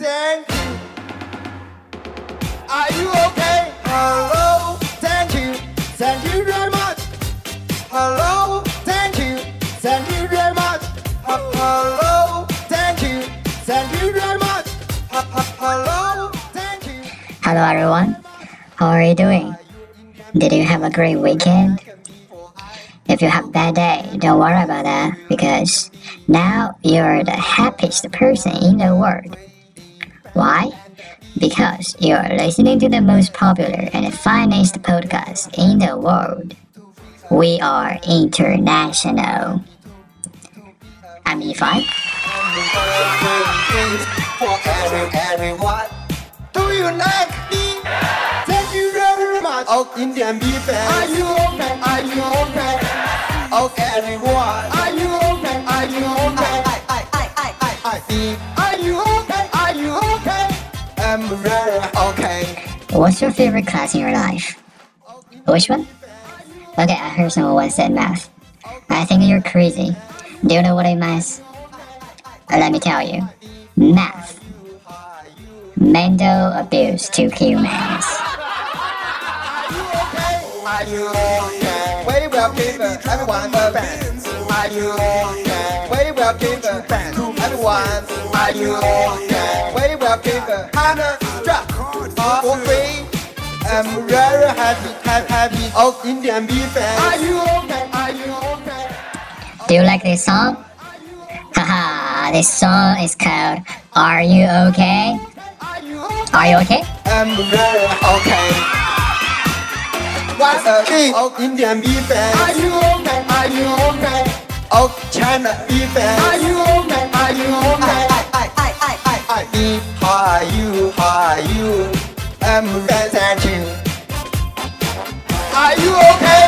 Thank you. Are you okay? Hello. Thank you. Thank you very much. Hello. Thank you. Thank you very much. Hello. Thank you. Thank you very much. Hello. Thank you. Hello everyone. How are you doing? Did you have a great weekend? If you have a bad day, don't worry about that because now you're the happiest person in the world. Why? Because you're listening to the most popular and finest podcast in the world. We are international. I'm Yifan. Do you like me? Thank you very much. Oh, Indian people. Are you open? Are you open? Oh, everyone. Are you open? Are you open? Are you open? Are you open? I'm very okay. What's your favorite class in your life? Which one? Okay, I heard someone said math. I think you're crazy. Do you know what it means? Let me tell you. Math. Mental abuse to humans. Are you okay? We will give everyone the best. Are you okay? We will give the best to everyone. Are you okay? We will give the hardest job for free. I'm very happy. Oh, Indian beef. Are you okay? Are you okay? Do you like this song? Haha, this song is called Are You Okay? Are you okay? I'm very okay. What's the thing of Indian beef? Are you okay? Are you okay? Of China beef? Are you okay? Are you okay? Are you? I'm very thank you. Are you okay?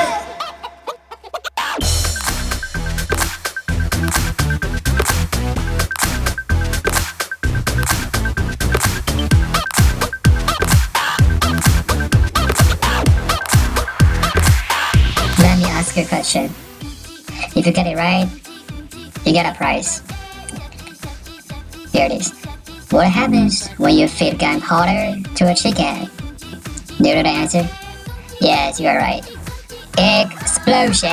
Good question. If you get it right, you get a prize. Here it is. What happens when you feed gunpowder to a chicken? Do you know the answer? Yes, you are right. Explosion!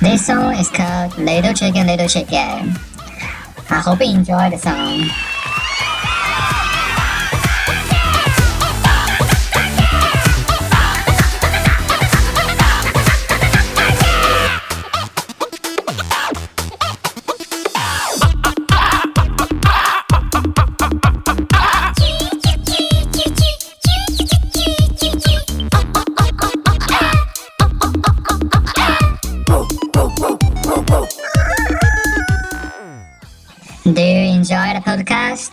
This song is called Little Chicken, Little Chicken. I hope you enjoy the song. Do you enjoy the podcast?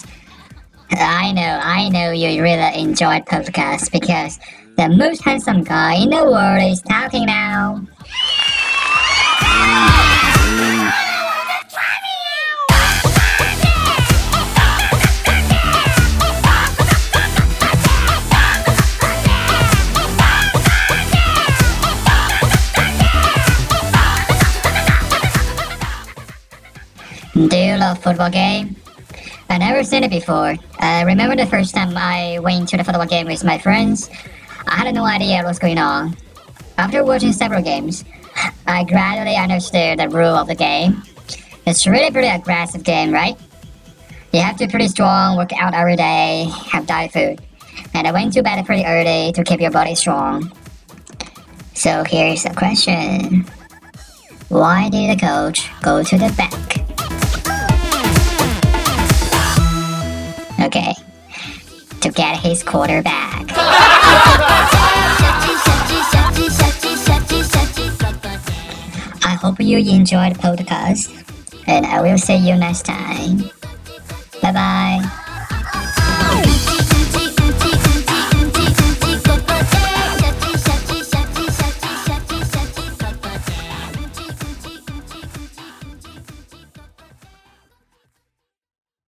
I know you really enjoyed podcasts because the most handsome guy in the world is talking now. Do you love football game? I never seen it before. I remember the first time I went to the football game with my friends. I had no idea what's going on. After watching several games, I gradually understood the rule of the game. It's really pretty aggressive game, right? You have to be pretty strong, work out every day, have diet food, and I went to bed pretty early to keep your body strong. So here's the question. Why did the coach go to the back? Okay, to get his quarterback. I hope you enjoyed the podcast, and I will see you next time. Bye bye.